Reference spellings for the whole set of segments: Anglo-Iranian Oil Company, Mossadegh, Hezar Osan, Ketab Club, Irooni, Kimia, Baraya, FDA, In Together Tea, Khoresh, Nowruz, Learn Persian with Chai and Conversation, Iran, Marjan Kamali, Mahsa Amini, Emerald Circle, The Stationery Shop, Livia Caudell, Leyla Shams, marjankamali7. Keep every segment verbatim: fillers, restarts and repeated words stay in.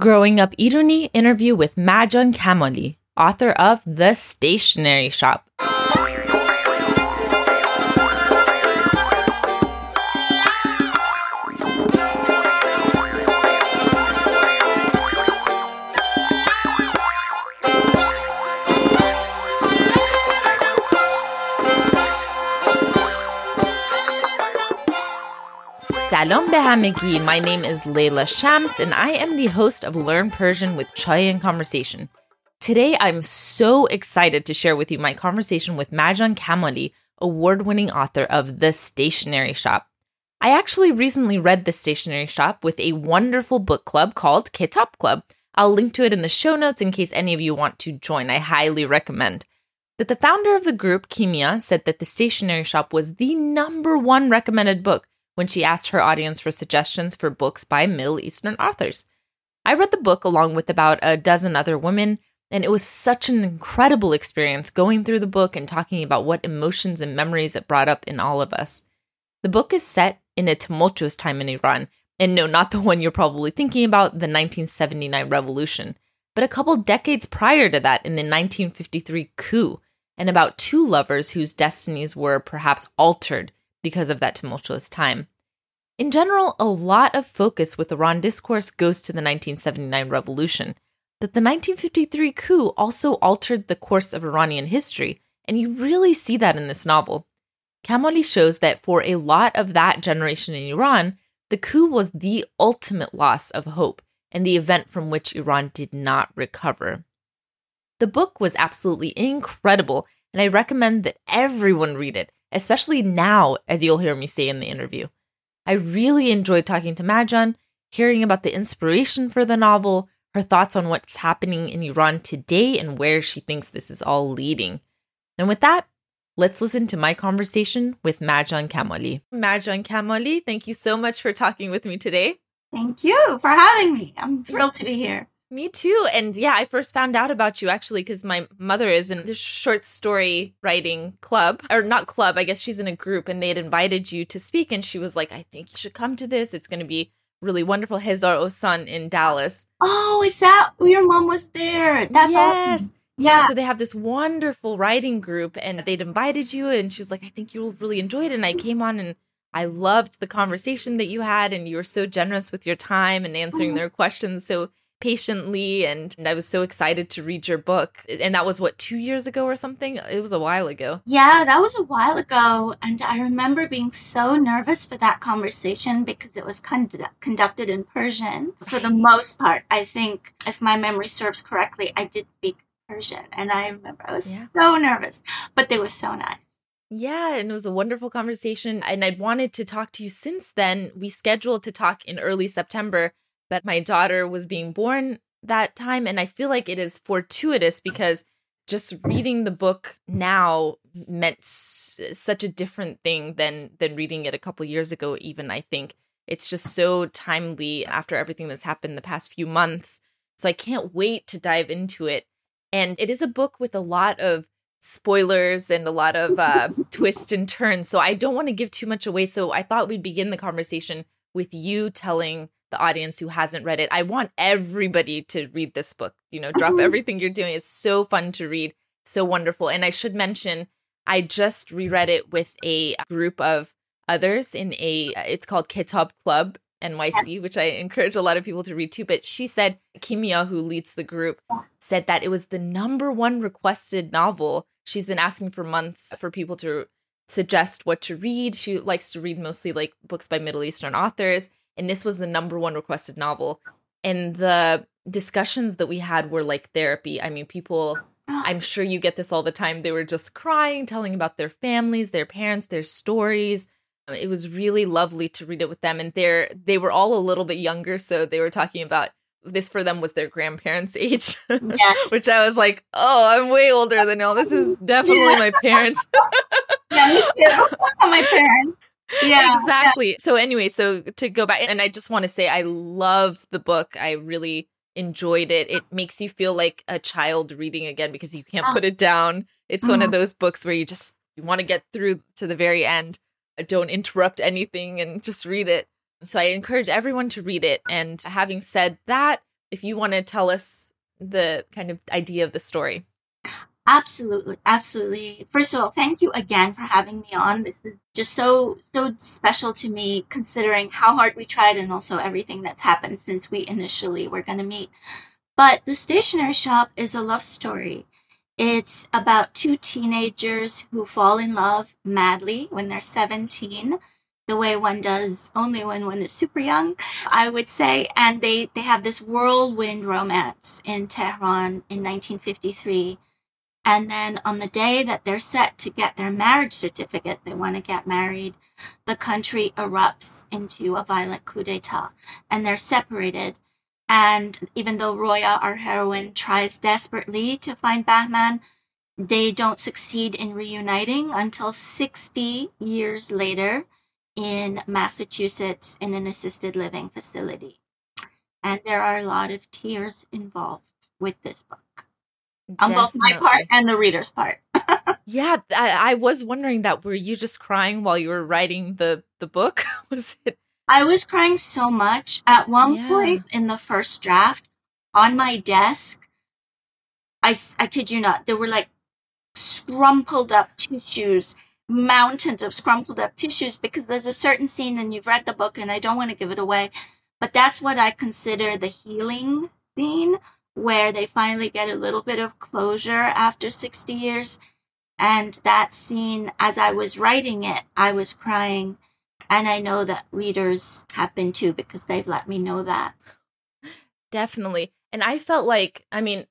Growing Up Irooni interview with Marjan Kamali, author of The Stationery Shop. Salam behamegi. My name is Leyla Shams and I am the host of Learn Persian with Chai and Conversation. Today I'm so excited to share with you my conversation with Marjan Kamali, award-winning author of The Stationery Shop. I actually recently read The Stationery Shop with a wonderful book club called Ketab Club. I'll link to it in the show notes in case any of you want to join. I highly recommend. But the founder of the group, Kimia, said that The Stationery Shop was the number one recommended book when she asked her audience for suggestions for books by Middle Eastern authors. I read the book along with about a dozen other women, and it was such an incredible experience going through the book and talking about what emotions and memories it brought up in all of us. The book is set in a tumultuous time in Iran, and no, not the one you're probably thinking about, the nineteen seventy-nine revolution, but a couple decades prior to that in the nineteen fifty-three coup, and about two lovers whose destinies were perhaps altered because of that tumultuous time. In general, a lot of focus with Iran discourse goes to the nineteen seventy-nine revolution, but the nineteen fifty-three coup also altered the course of Iranian history, and you really see that in this novel. Kamali shows that for a lot of that generation in Iran, the coup was the ultimate loss of hope and the event from which Iran did not recover. The book was absolutely incredible, and I recommend that everyone read it, especially now, as you'll hear me say in the interview. I really enjoyed talking to Marjan, hearing about the inspiration for the novel, her thoughts on what's happening in Iran today and where she thinks this is all leading. And with that, let's listen to my conversation with Marjan Kamali. Marjan Kamali, thank you so much for talking with me today. Thank you for having me. I'm thrilled to be here. Me too. And yeah, I first found out about you actually because my mother is in this short story writing club, or not club, I guess she's in a group, and they had invited you to speak. And she was like, I think you should come to this. It's going to be really wonderful. Hezar Osan in Dallas. Oh, is that your mom was there? That's yes. Awesome. Yeah. yeah. So they have this wonderful writing group and they'd invited you. And she was like, I think you'll really enjoy it. And I came on and I loved the conversation that you had. And you were so generous with your time and answering mm-hmm. their questions. So patiently, and, and I was so excited to read your book. And that was, what, two years ago or something? It was a while ago. Yeah, that was a while ago. And I remember being so nervous for that conversation because it was con- conducted in Persian. For the most part, I think, if my memory serves correctly, I did speak Persian. And I remember I was yeah. so nervous, but they were so nice. Yeah, and it was a wonderful conversation. And I'd wanted to talk to you since then. We scheduled to talk in early September, but my daughter was being born that time. And I feel like it is fortuitous because just reading the book now meant s- such a different thing than than reading it a couple years ago, even, I think. It's just so timely after everything that's happened the past few months. So I can't wait to dive into it. And it is a book with a lot of spoilers and a lot of uh, twists and turns. So I don't want to give too much away. So I thought we'd begin the conversation with you telling the audience who hasn't read it, I want everybody to read this book. You know, drop everything you're doing. It's so fun to read, so wonderful. And I should mention, I just reread it with a group of others in a, it's called Ketab Club N Y C, which I encourage a lot of people to read too. But she said, Kimia, who leads the group, said that it was the number one requested novel. She's been asking for months for people to suggest what to read. She likes to read mostly like books by Middle Eastern authors. And this was the number one requested novel. And the discussions that we had were like therapy. I mean, people, I'm sure you get this all the time. They were just crying, telling about their families, their parents, their stories. It was really lovely to read it with them. And they're, they were all a little bit younger. So they were talking about this for them was their grandparents' age, yes. which I was like, oh, I'm way older than all. This is definitely yeah. my parents. yeah, me too. My parents. Yeah, exactly. Yeah. So anyway, so to go back, and I just want to say I love the book. I really enjoyed it. It makes you feel like a child reading again because you can't put it down. It's mm-hmm. one of those books where you just you want to get through to the very end. Don't interrupt anything and just read it. So I encourage everyone to read it. And having said that, if you want to tell us the kind of idea of the story. Absolutely. Absolutely. First of all, thank you again for having me on. This is just so, so special to me, considering how hard we tried and also everything that's happened since we initially were going to meet. But The Stationery Shop is a love story. It's about two teenagers who fall in love madly when they're seventeen, the way one does only when one is super young, I would say. And they, they have this whirlwind romance in Tehran in nineteen fifty-three. And then on the day that they're set to get their marriage certificate, they want to get married, the country erupts into a violent coup d'etat and they're separated. And even though Roya, our heroine, tries desperately to find Bahman, they don't succeed in reuniting until sixty years later in Massachusetts in an assisted living facility. And there are a lot of tears involved with this book. Definitely. On both my part and the reader's part. Yeah, I, I was wondering that. Were you just crying while you were writing the, the book? Was it? I was crying so much. At one yeah. point in the first draft, on my desk, I, I kid you not, there were like scrumpled up tissues, mountains of scrumpled up tissues, because there's a certain scene, and you've read the book, and I don't want to give it away, but that's what I consider the healing scene, where they finally get a little bit of closure after sixty years. And that scene, as I was writing it, I was crying. And I know that readers have been too, because they've let me know that. Definitely. And I felt like, I mean,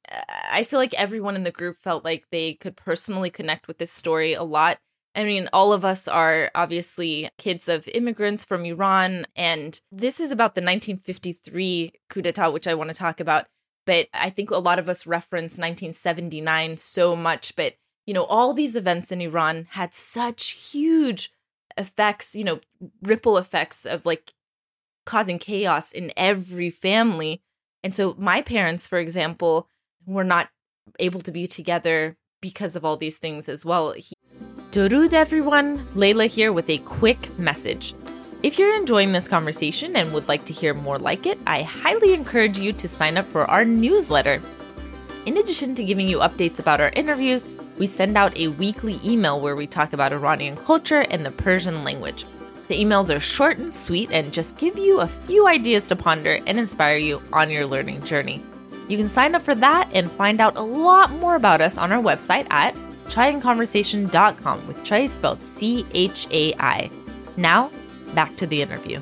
I feel like everyone in the group felt like they could personally connect with this story a lot. I mean, all of us are obviously kids of immigrants from Iran. And this is about the nineteen fifty-three coup d'etat, which I want to talk about. But I think a lot of us reference nineteen seventy-nine so much. But, you know, all these events in Iran had such huge effects, you know, ripple effects of like causing chaos in every family. And so my parents, for example, were not able to be together because of all these things as well. He- Durud, everyone. Leyla here with a quick message. If you're enjoying this conversation and would like to hear more like it, I highly encourage you to sign up for our newsletter. In addition to giving you updates about our interviews, we send out a weekly email where we talk about Iranian culture and the Persian language. The emails are short and sweet and just give you a few ideas to ponder and inspire you on your learning journey. You can sign up for that and find out a lot more about us on our website at chai and conversation dot com, with Chai spelled C H A I. Now, back to the interview.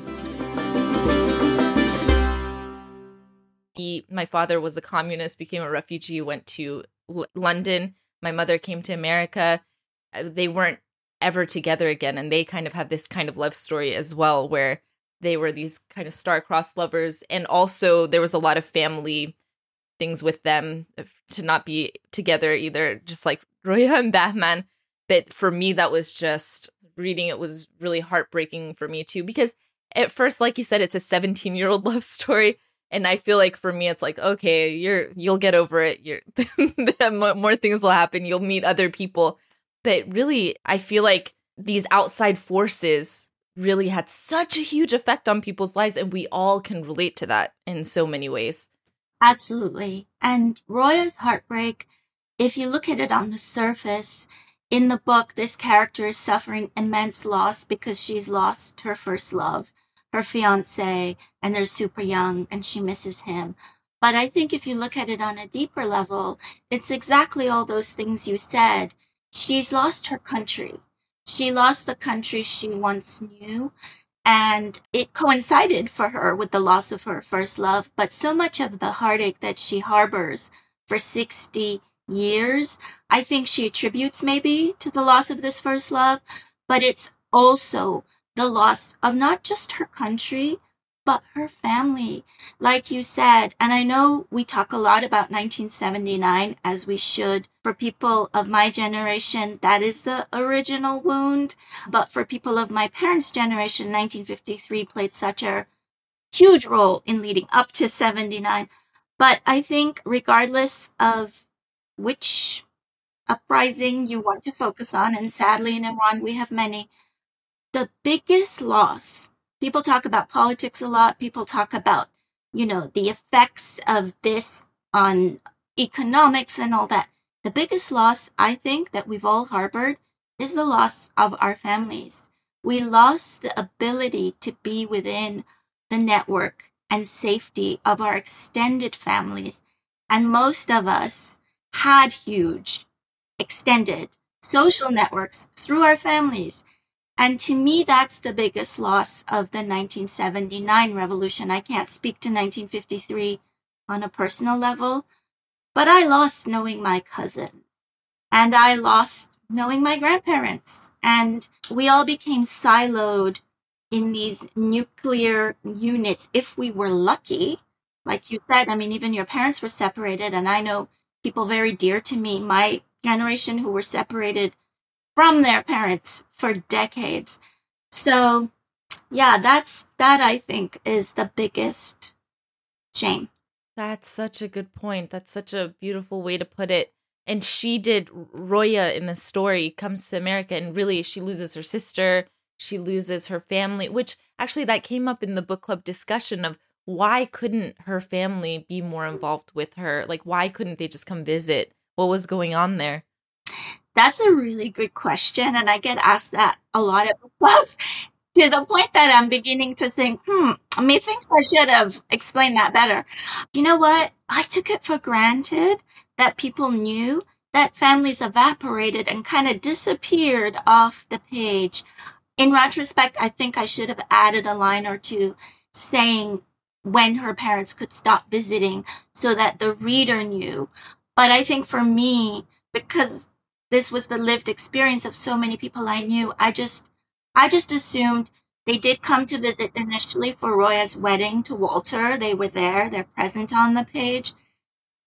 He, my father was a communist, became a refugee, went to L- London. My mother came to America. They weren't ever together again. And they kind of have this kind of love story as well, where they were these kind of star-crossed lovers. And also there was a lot of family things with them to not be together either, just like Roya and Bahman. But for me, that was just... reading it was really heartbreaking for me too, because at first, like you said, it's a seventeen year old love story, and I feel like for me it's like, okay, you're you'll get over it, you're more things will happen, you'll meet other people. But really, I feel like these outside forces really had such a huge effect on people's lives, and we all can relate to that in so many ways. Absolutely. And Roya's heartbreak, if you look at it on the surface, in the book, this character is suffering immense loss because she's lost her first love, her fiancé, and they're super young, and she misses him. But I think if you look at it on a deeper level, it's exactly all those things you said. She's lost her country. She lost the country she once knew, and it coincided for her with the loss of her first love. But so much of the heartache that she harbors for sixty years, I think she attributes maybe to the loss of this first love, but it's also the loss of not just her country, but her family, like you said. And I know we talk a lot about nineteen seventy-nine, as we should. For people of my generation, that is the original wound. But for people of my parents' generation, nineteen fifty-three played such a huge role in leading up to seventy-nine. But I think regardless of which uprising you want to focus on, and sadly in Iran we have many, the biggest loss, people talk about politics a lot, people talk about you know, the effects of this on economics and all that. The biggest loss, I think, that we've all harbored is the loss of our families. We lost the ability to be within the network and safety of our extended families. And most of us had huge extended social networks through our families. And to me, that's the biggest loss of the nineteen seventy-nine revolution. I can't speak to nineteen fifty-three on a personal level, but I lost knowing my cousin, and I lost knowing my grandparents. And we all became siloed in these nuclear units, if we were lucky. Like you said, I mean, even your parents were separated, and I know people very dear to me, my generation, who were separated from their parents for decades. So yeah, that's that I think is the biggest shame. That's such a good point. That's such a beautiful way to put it. And she did, Roya in the story comes to America and really she loses her sister, she loses her family, which actually that came up in the book club discussion of why couldn't her family be more involved with her? Like, why couldn't they just come visit? What was going on there? That's a really good question. And I get asked that a lot at book clubs, to the point that I'm beginning to think, hmm, methinks I should have explained that better. You know what? I took it for granted that people knew, that families evaporated and kind of disappeared off the page. In retrospect, I think I should have added a line or two saying when her parents could stop visiting so that the reader knew. But I think for me, because this was the lived experience of so many people I knew, I just I just assumed they did come to visit initially for Roya's wedding to Walter. They were there. They're present on the page.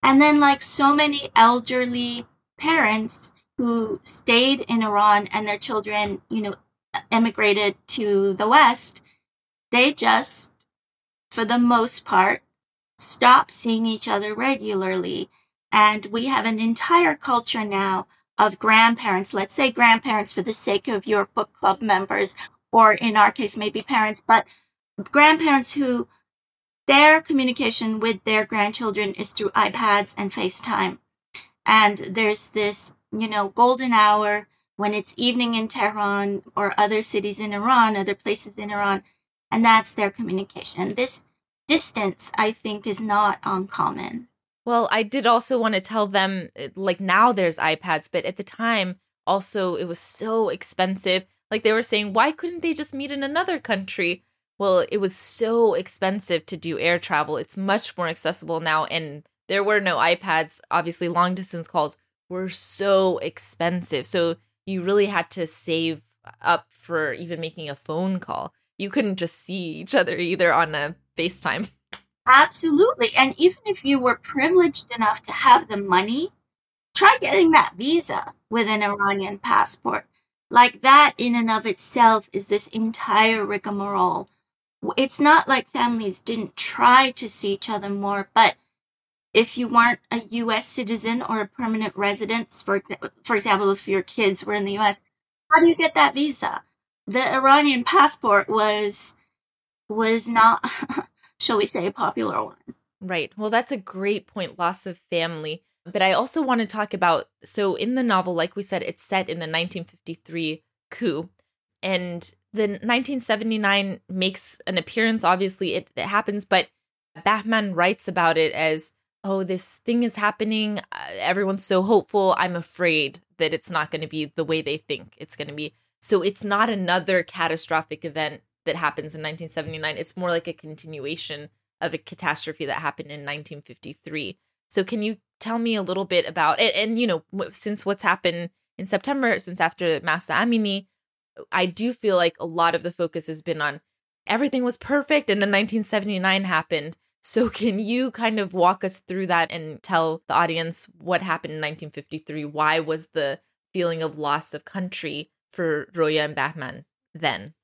And then, like so many elderly parents who stayed in Iran and their children, you know, emigrated to the West, they just, for the most part, stopped seeing each other regularly. And we have an entire culture now of grandparents, let's say grandparents for the sake of your book club members, or in our case, maybe parents, but grandparents who their communication with their grandchildren is through iPads and FaceTime. And there's this, you know, golden hour when it's evening in Tehran or other cities in Iran, other places in Iran, and that's their communication. This distance, I think, is not uncommon. Well, I did also want to tell them, like, now there's iPads, but at the time, also, it was so expensive. Like, they were saying, why couldn't they just meet in another country? Well, it was so expensive to do air travel. It's much more accessible now, and there were no iPads. Obviously, long-distance calls were so expensive, so you really had to save up for even making a phone call. You couldn't just see each other either on a FaceTime. Absolutely. And even if you were privileged enough to have the money, try getting that visa with an Iranian passport. Like, that in and of itself is this entire rigmarole. It's not like families didn't try to see each other more, but if you weren't a U S citizen or a permanent resident, for, for example, if your kids were in the U S, how do you get that visa? The Iranian passport was was not... shall we say, a popular one. Right. Well, that's a great point, loss of family. But I also want to talk about, so in the novel, like we said, it's set in the nineteen fifty-three coup. And the nineteen seventy-nine makes an appearance, obviously, it, it happens, but Bahman writes about it as, oh, this thing is happening, everyone's so hopeful, I'm afraid that it's not going to be the way they think it's going to be. So it's not another catastrophic event that happens in nineteen seventy-nine. It's more like a continuation of a catastrophe that happened in nineteen fifty-three. So can you tell me a little bit about it? And, you know, since what's happened in September, since after Mahsa Amini, I do feel like a lot of the focus has been on everything was perfect and then nineteen seventy-nine happened. So can you kind of walk us through that and tell the audience what happened in nineteen fifty-three? Why was the feeling of loss of country for Roya and Bahman then?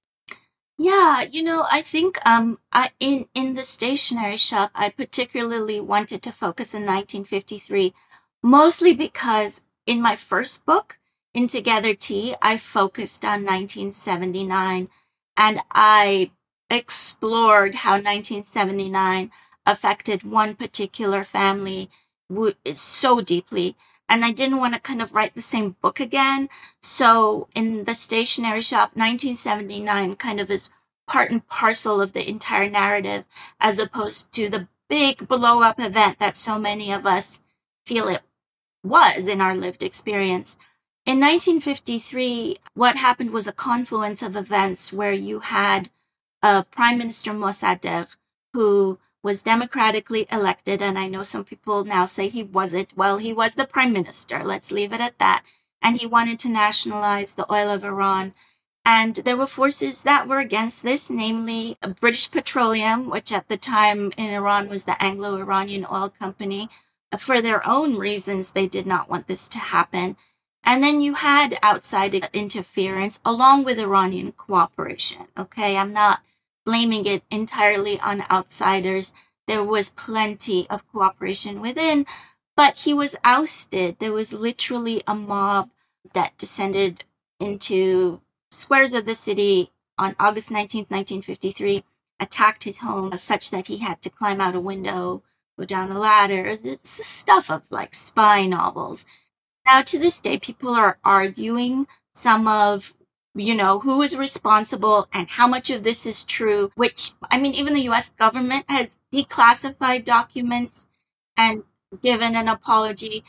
Yeah, you know, I think um, I, in, in the stationery shop, I particularly wanted to focus in nineteen fifty-three, mostly because in my first book, In Together Tea, I focused on nineteen seventy-nine, and I explored how nineteen seventy-nine affected one particular family w- so deeply. And I didn't want to kind of write the same book again. So in The Stationery Shop, nineteen seventy-nine kind of is part and parcel of the entire narrative, as opposed to the big blow up event that so many of us feel it was in our lived experience. In nineteen fifty-three, what happened was a confluence of events where you had uh, Prime Minister Mossadegh, who was democratically elected. And I know some people now say he wasn't. Well, he was the prime minister. Let's leave it at that. And he wanted to nationalize the oil of Iran. And there were forces that were against this, namely British Petroleum, which at the time in Iran was the Anglo-Iranian Oil Company. For their own reasons, they did not want this to happen. And then you had outside interference along with Iranian cooperation. Okay, I'm not blaming it entirely on outsiders. There was plenty of cooperation within, but he was ousted. There was literally a mob that descended into squares of the city on August nineteenth, nineteen fifty-three, attacked his home such that he had to climb out a window, go down a ladder. It's the stuff of like spy novels. Now, to this day, people are arguing some of, you know, who is responsible and how much of this is true, which, I mean, even the U S government has declassified documents and given an apology.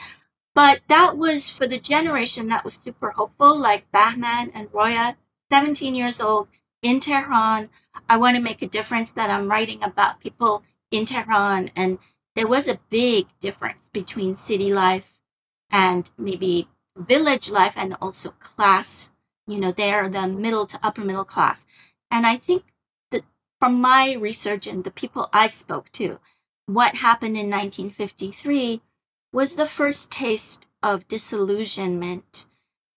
But that was for the generation that was super hopeful, like Bahman and Roya, seventeen years old, in Tehran. I want to make a difference, that I'm writing about people in Tehran. And there was a big difference between city life and maybe village life, and also class. You know, they are the middle to upper middle class. And I think that from my research and the people I spoke to, what happened in nineteen fifty-three was the first taste of disillusionment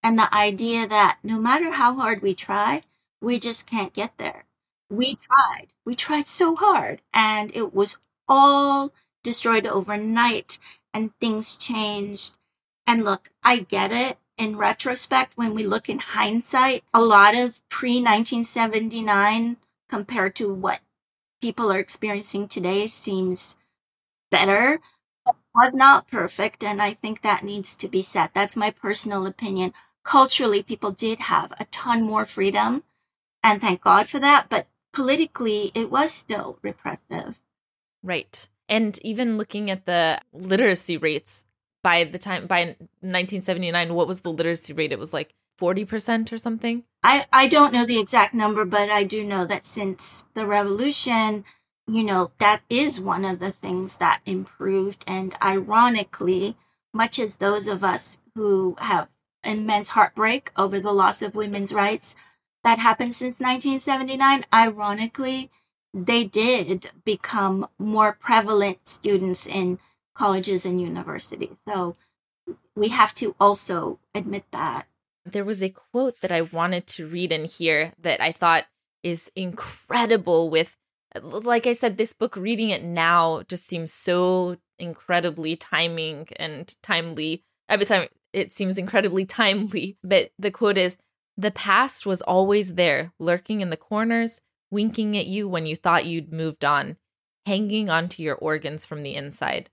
and the idea that no matter how hard we try, we just can't get there. We tried. We tried so hard, and it was all destroyed overnight, and things changed. And look, I get it. In retrospect, when we look in hindsight, a lot of pre-nineteen seventy-nine compared to what people are experiencing today seems better, but was not perfect. And I think that needs to be said. That's my personal opinion. Culturally, people did have a ton more freedom, and thank God for that. But politically, it was still repressive. Right. And even looking at the literacy rates, By the time, by nineteen seventy-nine, what was the literacy rate? It was like forty percent or something? I, I don't know the exact number, but I do know that since the revolution, you know, that is one of the things that improved. And ironically, much as those of us who have immense heartbreak over the loss of women's rights that happened since nineteen seventy-nine, ironically, they did become more prevalent students in colleges and universities. So we have to also admit that. There was a quote that I wanted to read in here that I thought is incredible with, like I said, this book, reading it now just seems so incredibly timing and timely. I'm sorry, it seems incredibly timely. But the quote is, "The past was always there, lurking in the corners, winking at you when you thought you'd moved on, hanging onto your organs from the inside."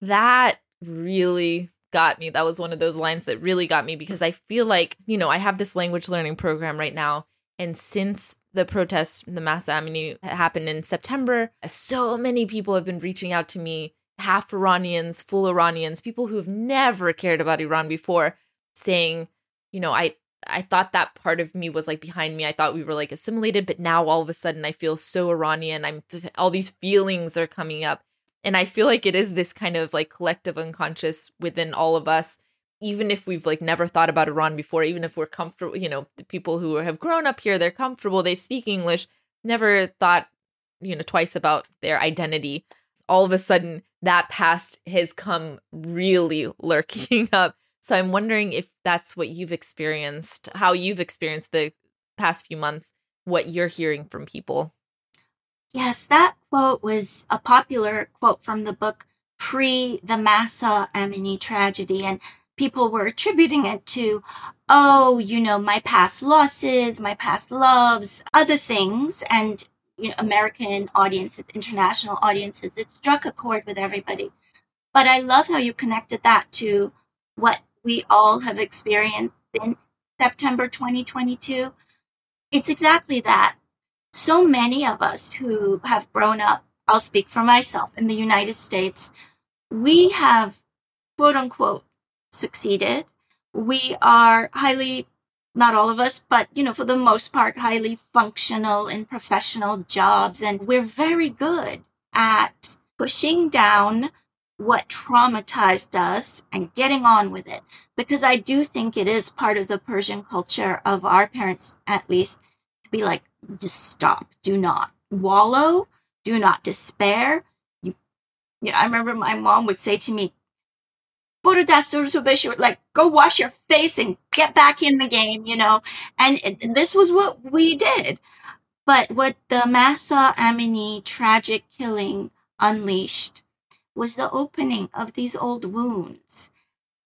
That really got me. That was one of those lines that really got me, because I feel like, you know, I have this language learning program right now. And since the protests, the Mahsa Amini happened in September, so many people have been reaching out to me, half Iranians, full Iranians, people who have never cared about Iran before, saying, you know, I, I thought that part of me was like behind me. I thought we were like assimilated, but now all of a sudden I feel so Iranian. I'm all these feelings are coming up. And I feel like it is this kind of like collective unconscious within all of us, even if we've like never thought about Iran before, even if we're comfortable, you know, the people who have grown up here, they're comfortable, they speak English, never thought, you know, twice about their identity. All of a sudden that past has come really lurking up. So I'm wondering if that's what you've experienced, how you've experienced the past few months, what you're hearing from people. Yes, that quote was a popular quote from the book pre the Mahsa Amini tragedy, and people were attributing it to, oh, you know, my past losses, my past loves, other things. And you know, American audiences, international audiences. It struck a chord with everybody. But I love how you connected that to what we all have experienced since September twenty twenty-two. It's exactly that. So many of us who have grown up, I'll speak for myself, in the United States, we have, quote unquote, succeeded. We are highly, not all of us, but, you know, for the most part, highly functional in professional jobs. And we're very good at pushing down what traumatized us and getting on with it. Because I do think it is part of the Persian culture of our parents, at least, to be like, just stop. Do not wallow. Do not despair. You, you know, I remember my mom would say to me, like, go wash your face and get back in the game, you know. And, and this was what we did. But what the Mahsa Amini tragic killing unleashed was the opening of these old wounds.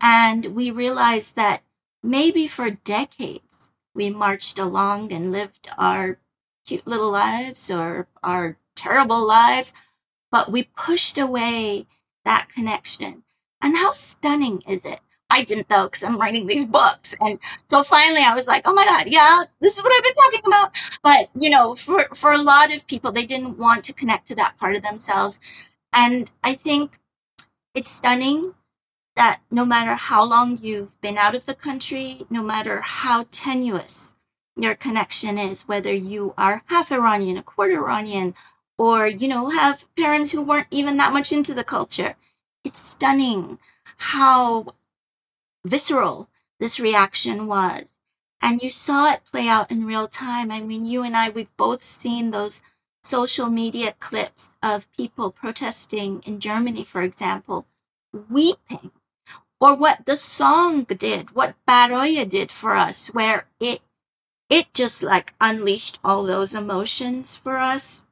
And we realized that maybe for decades we marched along and lived our cute little lives or our terrible lives, but we pushed away that connection. And how stunning is it? I didn't though, because I'm writing these books. And so finally I was like, oh my God, yeah, this is what I've been talking about. But, you know, for, for a lot of people, they didn't want to connect to that part of themselves. And I think it's stunning that no matter how long you've been out of the country, no matter how tenuous your connection is, whether you are half Iranian, a quarter Iranian, or, you know, have parents who weren't even that much into the culture, it's stunning how visceral this reaction was. And you saw it play out in real time. I mean, you and I, we've both seen those social media clips of people protesting in Germany, for example, weeping. Or what the song did, what Baraya did for us, where it it just like unleashed all those emotions for us.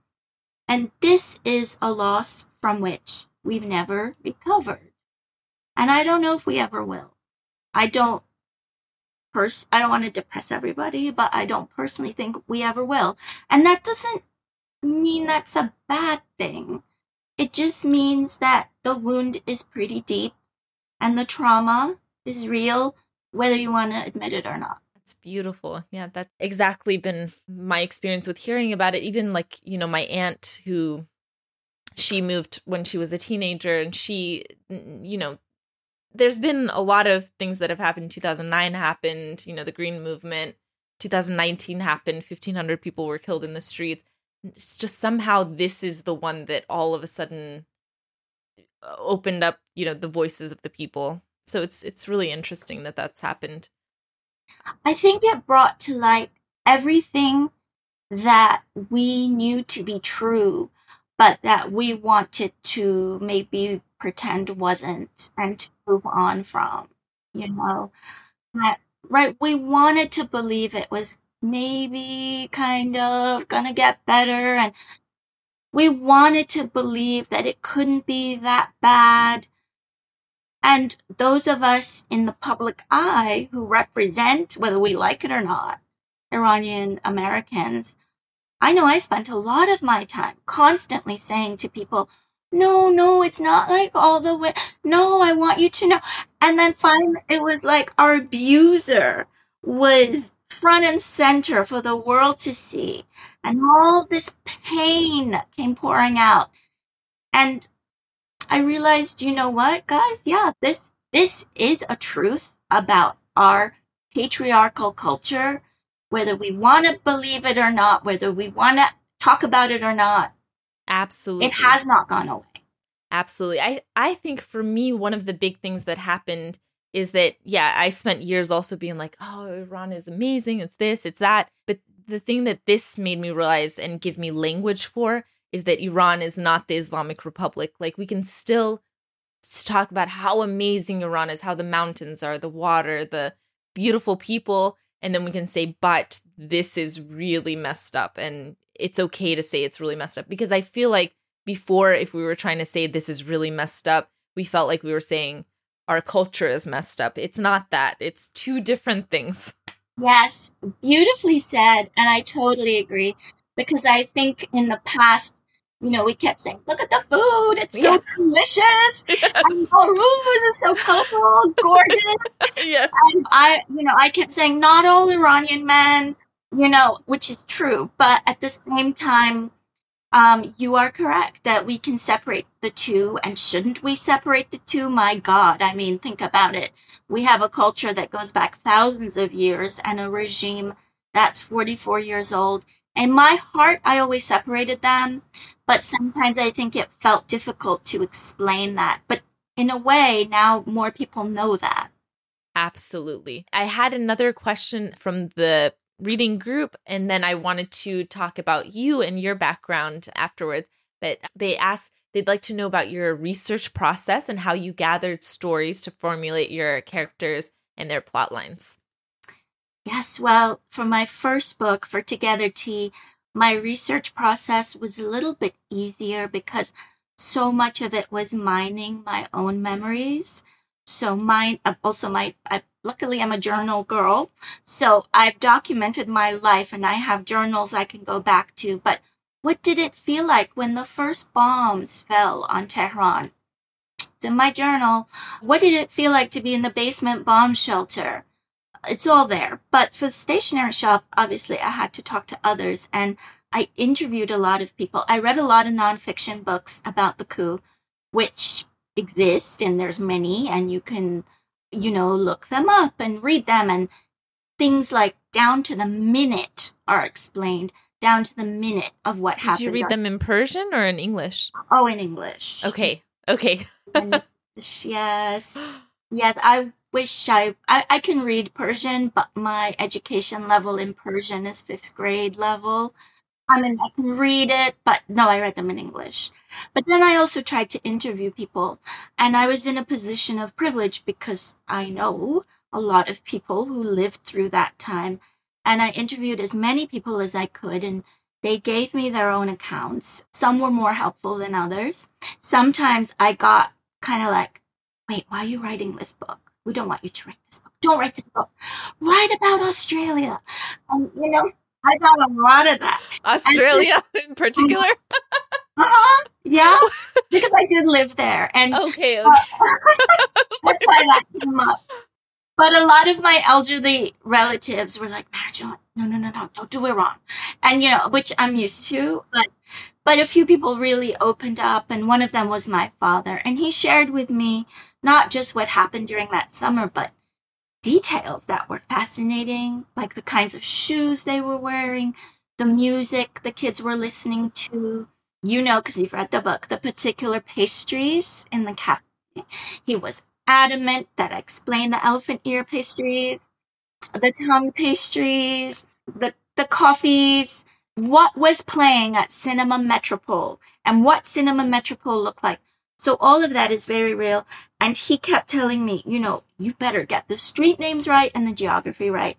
And this is a loss from which we've never recovered. And I don't know if we ever will. I don't pers- I don't want to depress everybody, but I don't personally think we ever will. And that doesn't mean that's a bad thing. It just means that the wound is pretty deep and the trauma is real, whether you want to admit it or not. It's beautiful. Yeah, that's exactly been my experience with hearing about it. Even like, you know, my aunt who she moved when she was a teenager, and she, you know, there's been a lot of things that have happened. two thousand nine happened, you know, the Green Movement, two thousand nineteen happened, fifteen hundred people were killed in the streets. It's just somehow this is the one that all of a sudden opened up, you know, the voices of the people. So it's it's really interesting that that's happened. I think it brought to light everything that we knew to be true, but that we wanted to maybe pretend wasn't and to move on from, you know. That, right, we wanted to believe it was maybe kind of gonna get better, and we wanted to believe that it couldn't be that bad. And those of us in the public eye who represent, whether we like it or not, Iranian Americans, I know I spent a lot of my time constantly saying to people, no, no, it's not like all the way. No, I want you to know. And then finally, it was like our abuser was front and center for the world to see. And all this pain came pouring out. And I realized, you know what, guys? Yeah, this this is a truth about our patriarchal culture, whether we want to believe it or not, whether we want to talk about it or not. Absolutely. It has not gone away. Absolutely. I, I think for me, one of the big things that happened is that, yeah, I spent years also being like, oh, Iran is amazing. It's this, it's that. But the thing that this made me realize and give me language for is that Iran is not the Islamic Republic. Like, we can still talk about how amazing Iran is, how the mountains are, the water, the beautiful people, and then we can say, but this is really messed up, and it's okay to say it's really messed up. Because I feel like before, if we were trying to say this is really messed up, we felt like we were saying our culture is messed up. It's not that. It's two different things. Yes, beautifully said, and I totally agree. because I think in the past, you know, we kept saying, look at the food. It's yeah. so delicious. Yes. And Nowruz is so colorful, gorgeous. yeah. And I, you know, I kept saying not all Iranian men, you know, which is true. But at the same time, um, you are correct that we can separate the two. And shouldn't we separate the two? My God. I mean, think about it. We have a culture that goes back thousands of years and a regime that's forty-four years old. In my heart, I always separated them. But sometimes I think it felt difficult to explain that. But in a way, now more people know that. Absolutely. I had another question from the reading group, and then I wanted to talk about you and your background afterwards. But they asked, they'd like to know about your research process and how you gathered stories to formulate your characters and their plot lines. Yes, well, for my first book, For Together Tea, my research process was a little bit easier because so much of it was mining my own memories. So mine, also my, I, luckily I'm a journal girl. So I've documented my life and I have journals I can go back to. But what did it feel like when the first bombs fell on Tehran? It's in my journal. What did it feel like to be in the basement bomb shelter? It's all there. But for the stationery shop, obviously, I had to talk to others. And I interviewed a lot of people. I read a lot of nonfiction books about the coup, which exist. And there's many. And you can, you know, look them up and read them. And things like down to the minute are explained, down to the minute of what happened. Did you read them in Persian or in English? Oh, in English. Okay. Okay. Yes. Yes. I wish I, I, I can read Persian, but my education level in Persian is fifth grade level. I mean, I can read it, but no, I read them in English. But then I also tried to interview people, and I was in a position of privilege because I know a lot of people who lived through that time. And I interviewed as many people as I could, and they gave me their own accounts. Some were more helpful than others. Sometimes I got kind of like, wait, why are you writing this book? We don't want you to write this book. Don't write this book. Write about Australia. And, you know, I got a lot of that. Australia and, in particular? Uh-huh. Yeah, because I did live there. And, okay, okay. Uh, that's why that came up. But a lot of my elderly relatives were like, Marjan, no, no, no, no, don't do Iran. And, you know, which I'm used to. But, but a few people really opened up. And one of them was my father. And he shared with me not just what happened during that summer, but details that were fascinating, like the kinds of shoes they were wearing, the music the kids were listening to, you know, because you've read the book, the particular pastries in the cafe. He was adamant that I explained the elephant ear pastries, the tongue pastries, the, the coffees, what was playing at Cinema Metropole and what Cinema Metropole looked like. So all of that is very real. And he kept telling me, you know, you better get the street names right and the geography right.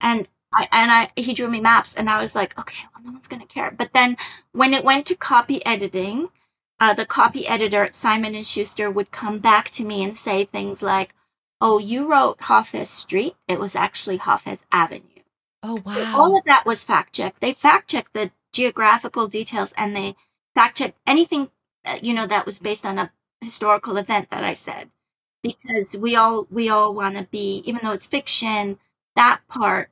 And I and I he drew me maps and I was like, okay, well, no one's going to care. But then when it went to copy editing, uh, the copy editor at Simon and Schuster would come back to me and say things like, oh, you wrote Hafez Street. It was actually Hafez Avenue. Oh, wow. So all of that was fact-checked. They fact-checked the geographical details and they fact-checked anything you know, that was based on a historical event that I said, because we all we all want to be, even though it's fiction, that part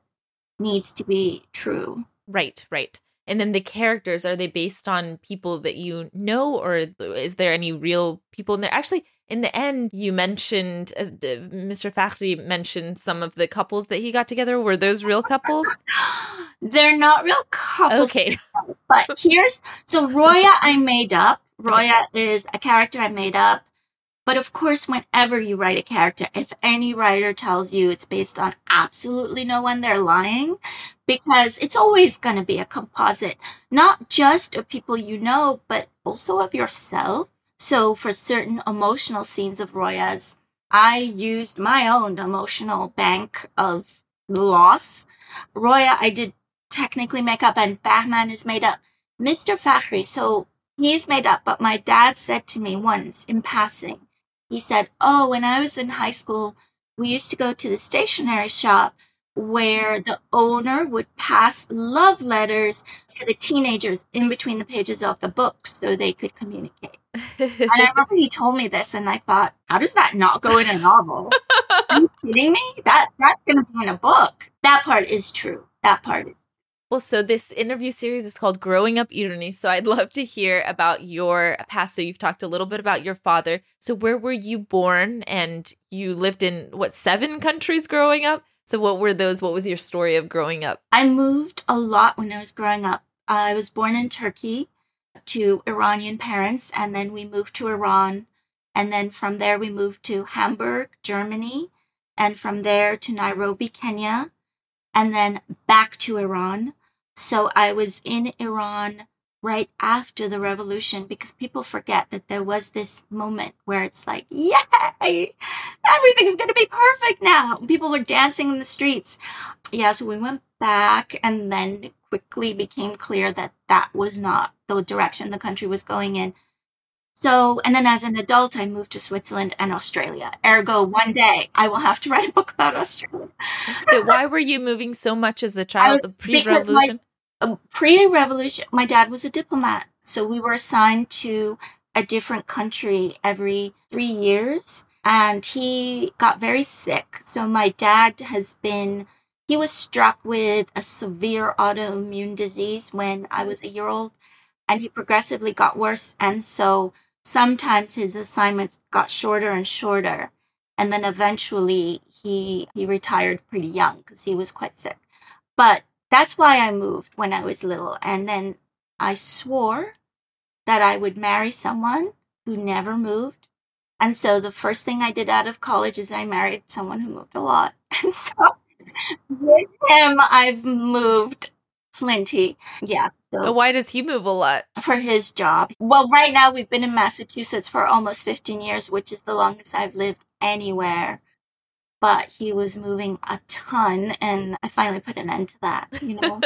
needs to be true. Right, right. And then the characters, are they based on people that you know, or is there any real people in there? Actually, in the end, you mentioned, uh, Mister Fakhri mentioned some of the couples that he got together. Were those real couples? They're not real couples. Okay. But here's, so Roya I made up. Roya is a character I made up. But of course, whenever you write a character, if any writer tells you it's based on absolutely no one, they're lying, because it's always going to be a composite, not just of people you know, but also of yourself. So for certain emotional scenes of Roya's, I used my own emotional bank of loss. Roya, I did technically make up, and Bahman is made up. Mister Fakhri, so he's made up, but my dad said to me once in passing, he said, oh, when I was in high school, we used to go to the stationery shop where the owner would pass love letters to the teenagers in between the pages of the book so they could communicate. And I remember he told me this and I thought, how does that not go in a novel? Are you kidding me? That that's going to be in a book. That part is true. That part is. Well, so this interview series is called Growing Up Irooni. So I'd love to hear about your past. So you've talked a little bit about your father. So where were you born? And you lived in, what, seven countries growing up? So what were those? What was your story of growing up? I moved a lot when I was growing up. Uh, I was born in Turkey to Iranian parents, and then we moved to Iran. And then from there, we moved to Hamburg, Germany, and from there to Nairobi, Kenya, and then back to Iran. So I was in Iran right after the revolution, because people forget that there was this moment where it's like, yay, everything's going to be perfect now. People were dancing in the streets. Yeah, so we went back, and then it quickly became clear that that was not the direction the country was going in. So, and then as an adult, I moved to Switzerland and Australia. Ergo, one day I will have to write a book about Australia. But why were you moving so much as a child? Was, pre-revolution? My, uh, pre-revolution, my dad was a diplomat. So we were assigned to a different country every three years. And he got very sick. So my dad has been, he was struck with a severe autoimmune disease when I was a year old. And he progressively got worse. And so sometimes his assignments got shorter and shorter. And then eventually he he retired pretty young because he was quite sick. But that's why I moved when I was little. And then I swore that I would marry someone who never moved. And so the first thing I did out of college is I married someone who moved a lot. And so with him, I've moved plenty. Yeah. So why does he move a lot? For his job. Well, right now we've been in Massachusetts for almost fifteen years, which is the longest I've lived anywhere. But he was moving a ton, and I finally put an end to that, you know.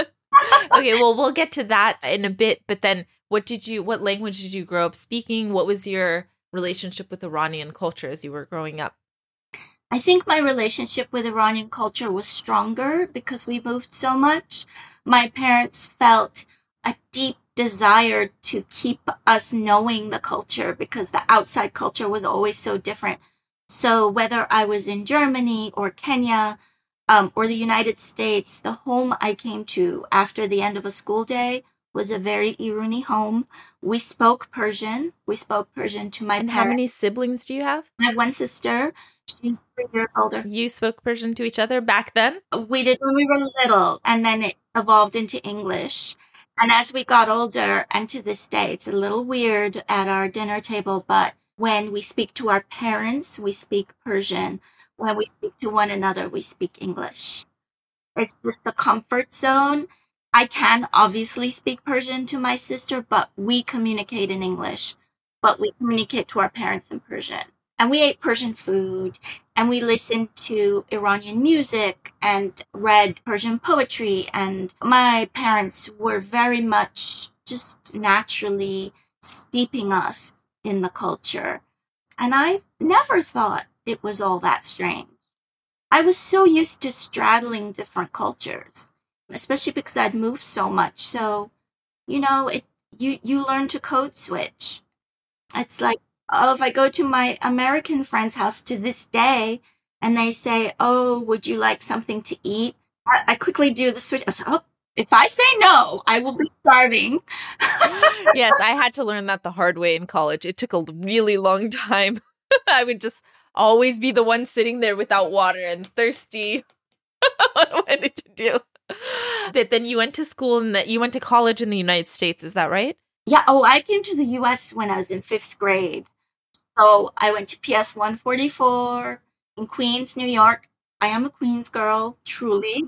Okay, well, we'll get to that in a bit. But then what did you, what language did you grow up speaking? What was your relationship with Iranian culture as you were growing up? I think my relationship with Iranian culture was stronger because we moved so much. My parents felt a deep desire to keep us knowing the culture because the outside culture was always so different. So whether I was in Germany or Kenya um, or the United States, the home I came to after the end of a school day was a very Irooni home. We spoke Persian. We spoke Persian to my and parents. And how many siblings do you have? I have one sister. She's three years older. You spoke Persian to each other back then? We did when we were little, and then it evolved into English. And as we got older, and to this day, it's a little weird at our dinner table, but when we speak to our parents, we speak Persian. When we speak to one another, we speak English. It's just the comfort zone. I can obviously speak Persian to my sister, but we communicate in English, but we communicate to our parents in Persian. And we ate Persian food, and we listened to Iranian music and read Persian poetry. And my parents were very much just naturally steeping us in the culture. And I never thought it was all that strange. I was so used to straddling different cultures, especially because I'd moved so much. So, you know, it you, you learn to code switch. It's like, oh, if I go to my American friend's house to this day and they say, oh, would you like something to eat? I, I quickly do the switch. I was like, oh, if I say no, I will be starving. Yes, I had to learn that the hard way in college. It took a really long time. I would just always be the one sitting there without water and thirsty. What did you do? But then you went to school and that you went to college in the United States. Is that right? Yeah. Oh, I came to the U S when I was in fifth grade. So I went to P S one forty-four in Queens, New York. I am a Queens girl, truly.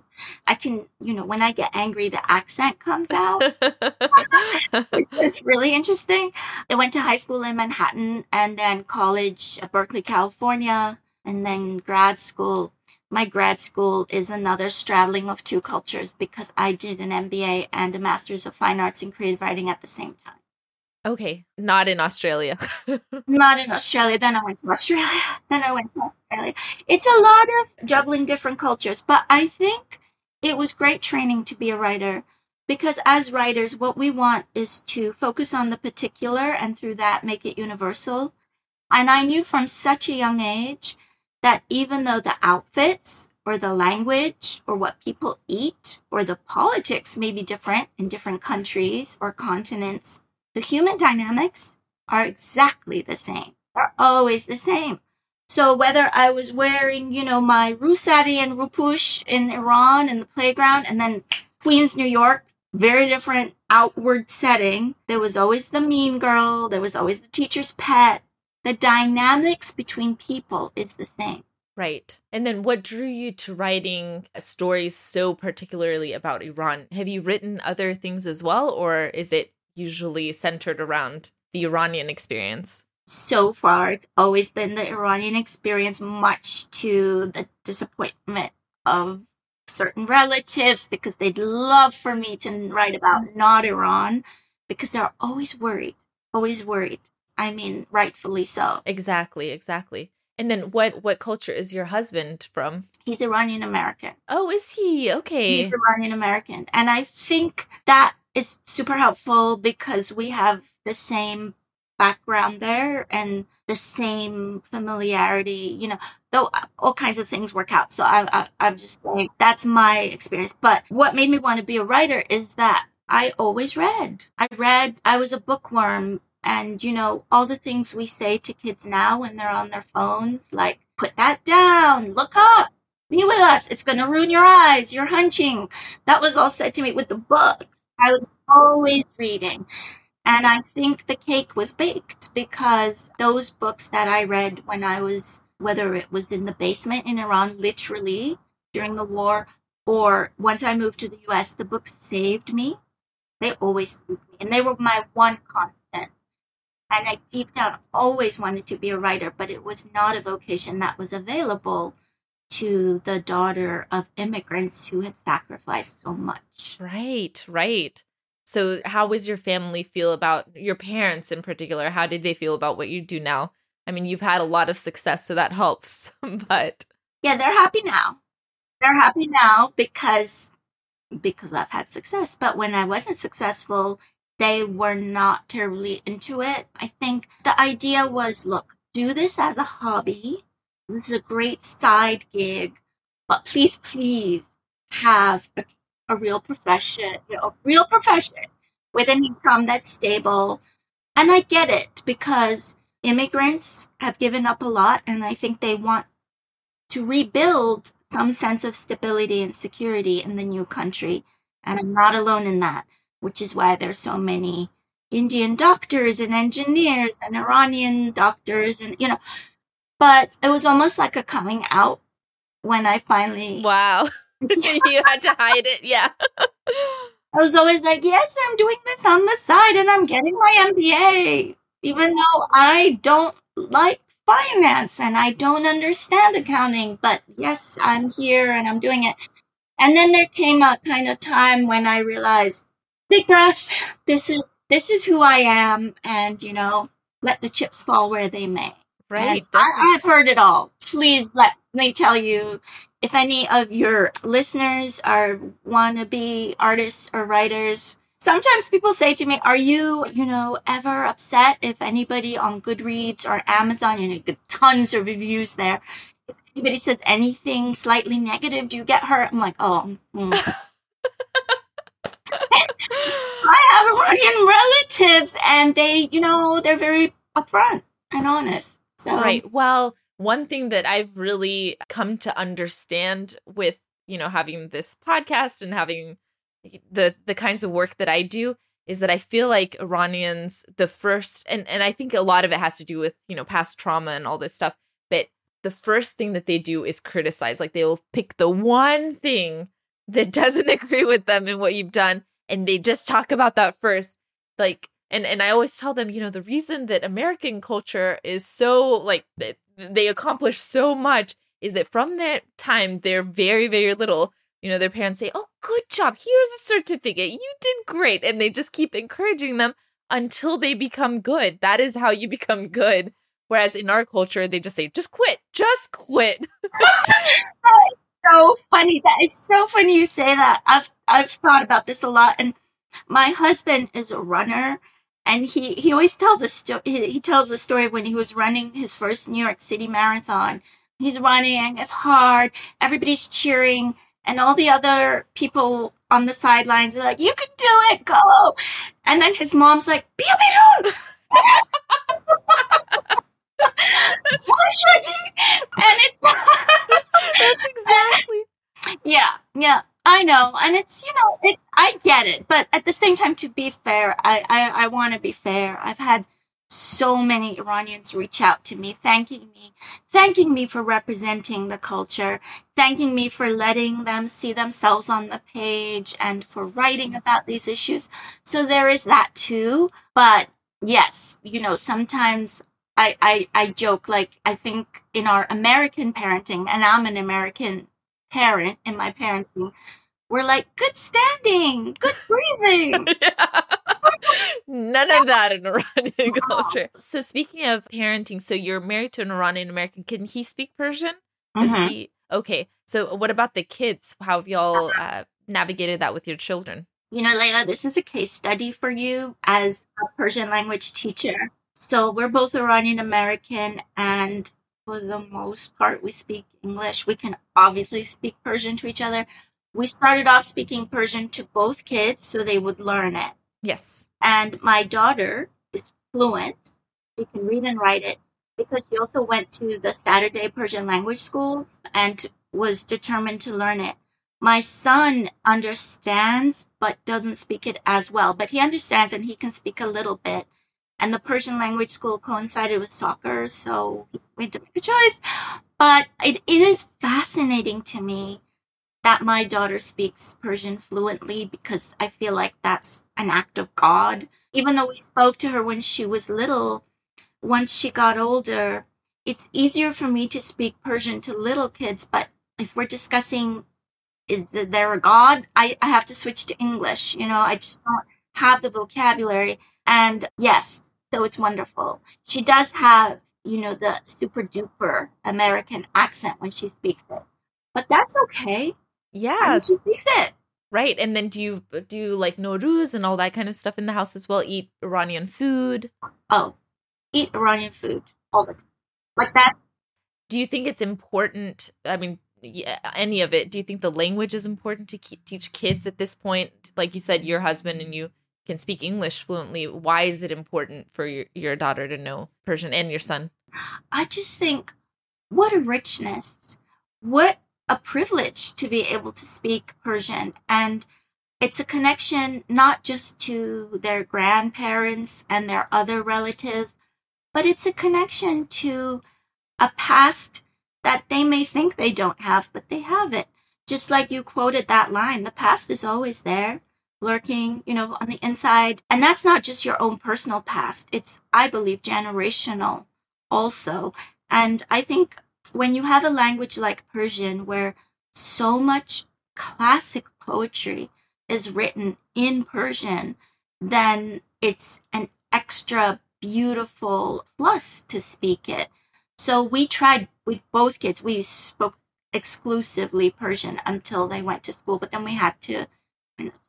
I can, you know, when I get angry, the accent comes out, which was really interesting. I went to high school in Manhattan and then college at Berkeley, California, and then grad school. My grad school is another straddling of two cultures because I did an M B A and a Master's of Fine Arts in Creative Writing at the same time. Okay, not in Australia. Not in Australia. Then I went to Australia. Then I went to Australia. It's a lot of juggling different cultures, but I think it was great training to be a writer because as writers, what we want is to focus on the particular and through that make it universal. And I knew from such a young age that even though the outfits or the language or what people eat or the politics may be different in different countries or continents, the human dynamics are exactly the same. They're always the same. So whether I was wearing, you know, my Rusari and Rupush in Iran in the playground and then Queens, New York, very different outward setting, there was always the mean girl, there was always the teacher's pet. The dynamics between people is the same. Right. And then what drew you to writing stories so particularly about Iran? Have you written other things as well, or is it usually centered around the Iranian experience? So far, it's always been the Iranian experience, much to the disappointment of certain relatives because they'd love for me to write about not Iran because they're always worried, always worried. I mean, rightfully so. Exactly, exactly. And then what, what culture is your husband from? He's Iranian American. Oh, is he? Okay. He's Iranian American. And I think that is super helpful because we have the same background there and the same familiarity, you know, though all kinds of things work out. So I, I, I'm just saying that's my experience. But what made me want to be a writer is that I always read. I read, I was a bookworm. And, you know, all the things we say to kids now when they're on their phones, like, put that down, look up, be with us, it's going to ruin your eyes, you're hunching. That was all said to me with the books. I was always reading. And I think the cake was baked because those books that I read when I was, whether it was in the basement in Iran, literally during the war, or once I moved to the U S, the books saved me. They always saved me. And they were my one constant. And I deep down always wanted to be a writer, but it was not a vocation that was available to the daughter of immigrants who had sacrificed so much. Right, right. So how was your family feel about, your parents in particular, how did they feel about what you do now? I mean, you've had a lot of success, so that helps, but... Yeah, they're happy now. They're happy now because because I've had success. But when I wasn't successful... they were not terribly into it. I think the idea was, look, do this as a hobby. This is a great side gig, but please, please have a, a real profession, you know, a real profession with an income that's stable. And I get it because immigrants have given up a lot, and I think they want to rebuild some sense of stability and security in the new country. And I'm not alone in that. Which is why there's so many Indian doctors and engineers and Iranian doctors and, you know, but it was almost like a coming out when I finally... Wow. You had to hide it. Yeah. I was always like, yes, I'm doing this on the side and I'm getting my M B A, even though I don't like finance and I don't understand accounting, but yes, I'm here and I'm doing it. And then there came a kind of time when I realized, big breath, this is this is who I am, and, you know, let the chips fall where they may. Right. I, I've heard it all. Please let me tell you, if any of your listeners are wannabe artists or writers, sometimes people say to me, are you, you know, ever upset if anybody on Goodreads or Amazon, you know, you get tons of reviews there, if anybody says anything slightly negative, do you get hurt? I'm like, oh, mm. I have Iranian relatives and they, you know, they're very upfront and honest. So. Right. Well, one thing that I've really come to understand with, you know, having this podcast and having the the kinds of work that I do is that I feel like Iranians, the first, and, and I think a lot of it has to do with, you know, past trauma and all this stuff, but the first thing that they do is criticize. Like they will pick the one thing that doesn't agree with them in what you've done. And they just talk about that first, like, and, and I always tell them, you know, the reason that American culture is so, like, they, they accomplish so much is that from their time, they're very, very little, you know, their parents say, oh, good job. Here's a certificate. You did great. And they just keep encouraging them until they become good. That is how you become good. Whereas in our culture, they just say, just quit, just quit. That is so funny. That is so funny you say that. I've I've thought about this a lot. And my husband is a runner. And he, he always tell the sto- he, he tells the story when he was running his first New York City marathon. He's running, it's hard, everybody's cheering, and all the other people on the sidelines are like, you can do it, go. And then his mom's like, Biu-birun! And it's that's exactly. Yeah, yeah. I know. And it's, you know, it, I get it. But at the same time, to be fair, I, I, I want to be fair. I've had so many Iranians reach out to me, thanking me, thanking me for representing the culture, thanking me for letting them see themselves on the page and for writing about these issues. So there is that too. But yes, you know, sometimes I, I, I joke, like, I think in our American parenting, and I'm an American parent in my parenting, we're like, good standing, good breathing. Yeah. None of that in Iranian culture. So speaking of parenting, so you're married to an Iranian American. Can he speak Persian? Is mm-hmm. he okay? So what about the kids? How have y'all uh, navigated that with your children? You know, Leyla, this is a case study for you as a Persian language teacher. So we're both Iranian American, and for the most part, we speak English. We can obviously speak Persian to each other. We started off speaking Persian to both kids so they would learn it. Yes. And my daughter is fluent. She can read and write it because she also went to the Saturday Persian language schools and was determined to learn it. My son understands but doesn't speak it as well. But he understands and he can speak a little bit. And the Persian language school coincided with soccer, so we had to make a choice. But it, it is fascinating to me that my daughter speaks Persian fluently because I feel like that's an act of God. Even though we spoke to her when she was little, once she got older, it's easier for me to speak Persian to little kids. But if we're discussing, is there a God? I, I have to switch to English. You know, I just don't have the vocabulary. And yes, so it's wonderful. She does have, you know, the super duper American accent when she speaks it, but that's okay. Yes, she speaks it right. And then do you do you like Nowruz and all that kind of stuff in the house as well? Eat Iranian food. Oh, eat Iranian food all the time, like that. Do you think it's important? I mean, yeah, any of it? Do you think the language is important to ke- teach kids at this point? Like you said, your husband and you can speak English fluently. Why is it important for your, your daughter to know Persian and your son? I just think, what a richness, what a privilege to be able to speak Persian. And it's a connection not just to their grandparents and their other relatives, but it's a connection to a past that they may think they don't have, but they have it. Just like you quoted that line, the past is always there, lurking, you know, on the inside. And that's not just your own personal past. It's, I believe, generational also. And I think when you have a language like Persian, where so much classic poetry is written in Persian, then it's an extra beautiful plus to speak it. So we tried with both kids. We spoke exclusively Persian until they went to school, but then we had to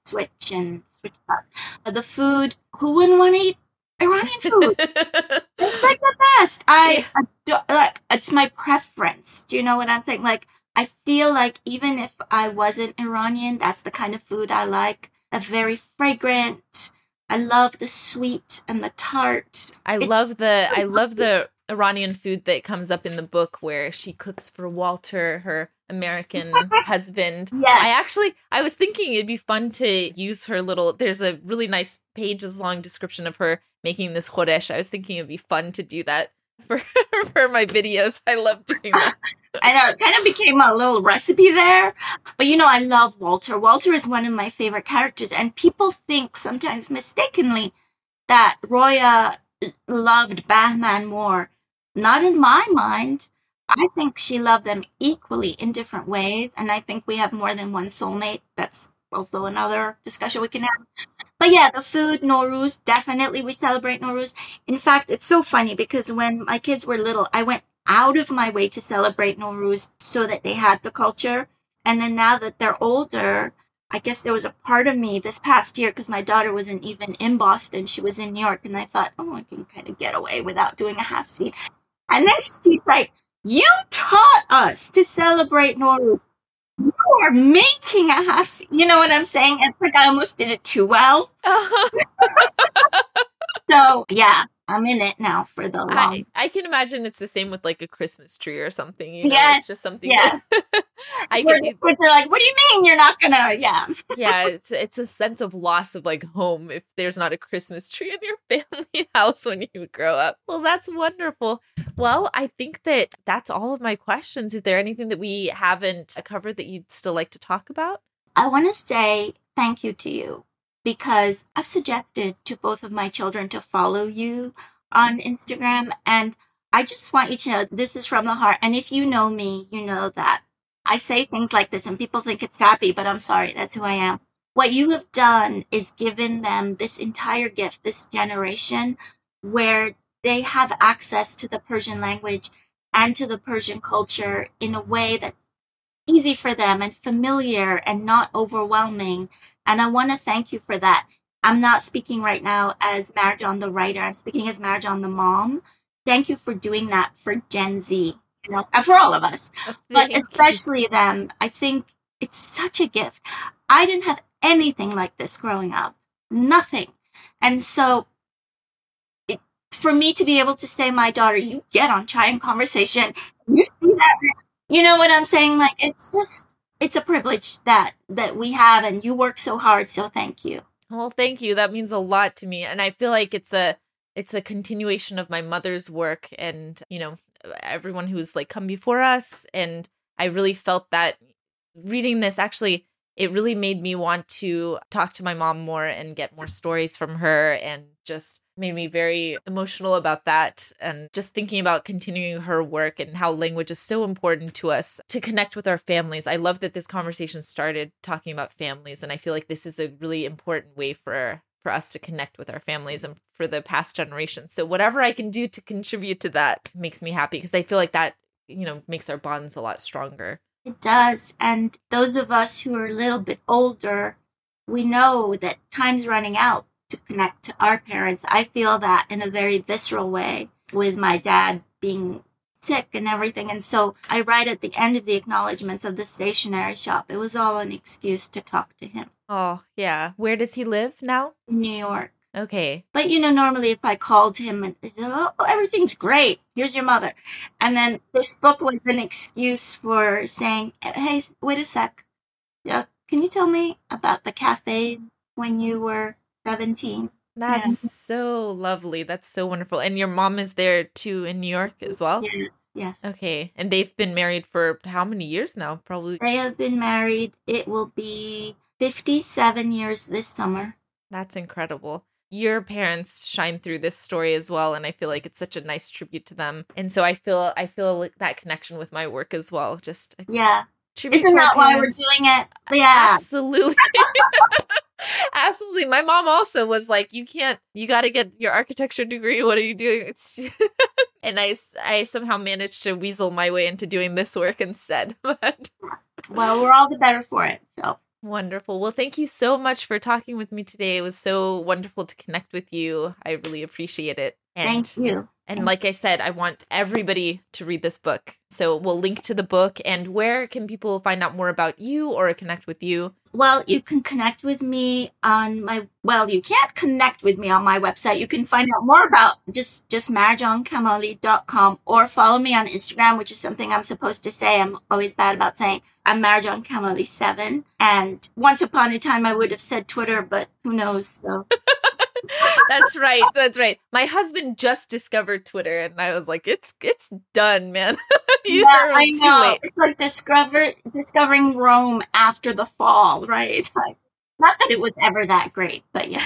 switch and switch up. The food, who wouldn't want to eat Iranian food? It's like the best. I adore, like, it's my preference. Do you know what I'm saying? Like, I feel like even if I wasn't Iranian, that's the kind of food I like. A very fragrant. I love the sweet and the tart. I it's love the so I love the Iranian food that comes up in the book where she cooks for Walter, her American husband. Yeah. I actually, I was thinking it'd be fun to use her little, there's a really nice pages long description of her making this khoresh. I was thinking it'd be fun to do that for, for my videos. I love doing that. I know, it kind of became a little recipe there. But you know, I love Walter. Walter is one of my favorite characters. And people think sometimes mistakenly that Roya loved Bahman more. Not in my mind. I think she loved them equally in different ways. And I think we have more than one soulmate. That's also another discussion we can have. But yeah, the food, Nowruz, definitely we celebrate Nowruz. In fact, it's so funny because when my kids were little, I went out of my way to celebrate Nowruz so that they had the culture. And then now that they're older, I guess there was a part of me this past year, because my daughter wasn't even in Boston, she was in New York, and I thought, oh, I can kind of get away without doing a half seat. And then she's like, you taught us to celebrate Nowruz. You are making a half seat. You know what I'm saying? It's like I almost did it too well. So, yeah, I'm in it now for the long. I, I can imagine it's the same with like a Christmas tree or something. You know, yes. It's just something. Yes. That I can, the kids are like, what do you mean you're not going to? Yeah. Yeah. It's, it's a sense of loss of like home if there's not a Christmas tree in your family house when you grow up. Well, that's wonderful. Well, I think that that's all of my questions. Is there anything that we haven't covered that you'd still like to talk about? I want to say thank you to you, because I've suggested to both of my children to follow you on Instagram. And I just want you to know this is from the heart. And if you know me, you know that I say things like this and people think it's sappy, but I'm sorry, that's who I am. What you have done is given them this entire gift, this generation, where they have access to the Persian language and to the Persian culture in a way that's easy for them and familiar and not overwhelming. And I want to thank you for that. I'm not speaking right now as Marjan the writer. I'm speaking as Marjan the mom. Thank you for doing that for Gen Z, you know, and for all of us, but especially them. I think it's such a gift. I didn't have anything like this growing up, nothing. And so it, for me to be able to say, my daughter, you get on Chai and Conversation, you see that, you know what I'm saying? Like, it's just, it's a privilege that that we have, and you work so hard. So thank you. Well, thank you. That means a lot to me. And I feel like it's a it's a continuation of my mother's work and, you know, everyone who's like come before us. And I really felt that reading this, actually, it really made me want to talk to my mom more and get more stories from her, and just made me very emotional about that. And just thinking about continuing her work and how language is so important to us to connect with our families. I love that this conversation started talking about families. And I feel like this is a really important way for, for us to connect with our families and for the past generations. So whatever I can do to contribute to that makes me happy, because I feel like that, you know, makes our bonds a lot stronger. It does. And those of us who are a little bit older, we know that time's running out to connect to our parents. I feel that in a very visceral way with my dad being sick and everything. And so I write at the end of the acknowledgments of The Stationery Shop, it was all an excuse to talk to him. Oh, yeah. Where does he live now? New York. Okay. But, you know, normally if I called him and said, oh, everything's great, here's your mother. And then this book was an excuse for saying, hey, wait a sec. Yeah, can you tell me about the cafes when you were seventeen? That's yeah. so lovely. That's so wonderful. And your mom is there too in New York as well? Yes. Yes. Okay. And they've been married for how many years now? Probably. They have been married. It will be fifty-seven years this summer. That's incredible. Your parents shine through this story as well, and I feel like it's such a nice tribute to them. And so I feel I feel like that connection with my work as well. Just yeah, isn't that why we're doing it? Yeah, absolutely, absolutely. My mom also was like, "You can't, you got to get your architecture degree. What are you doing?" It's just... and I, I somehow managed to weasel my way into doing this work instead. But well, we're all the better for it. So. Wonderful. Well, thank you so much for talking with me today. It was so wonderful to connect with you. I really appreciate it. And, thank you. And thank like you. I said, I want everybody to read this book. So we'll link to the book. And where can people find out more about you or connect with you? Well, you can connect with me on my, well, you can't connect with me on my website. You can find out more about just, just marjan kamali dot com, or follow me on Instagram, which is something I'm supposed to say. I'm always bad about saying. I'm marjan kamali seven. And once upon a time, I would have said Twitter, but who knows? So. That's right. That's right. My husband just discovered Twitter, and I was like, it's it's done, man. You yeah, I know. Late. It's like discover, discovering Rome after the fall, right? Like, not that it was ever that great, but yeah.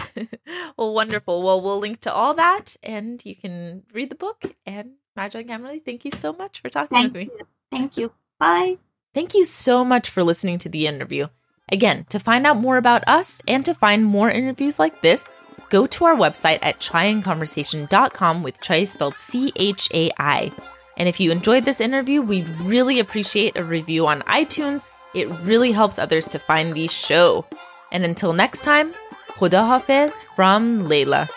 Well, wonderful. Well, we'll link to all that, and you can read the book. And Marjan Kamali, thank you so much for talking thank with me. You. Thank you. Bye. Thank you so much for listening to the interview. Again, to find out more about us and to find more interviews like this, go to our website at chai and conversation dot com with Chai spelled C H A I. And if you enjoyed this interview, we'd really appreciate a review on iTunes. It really helps others to find the show. And until next time, Khuda Hafiz from Leyla.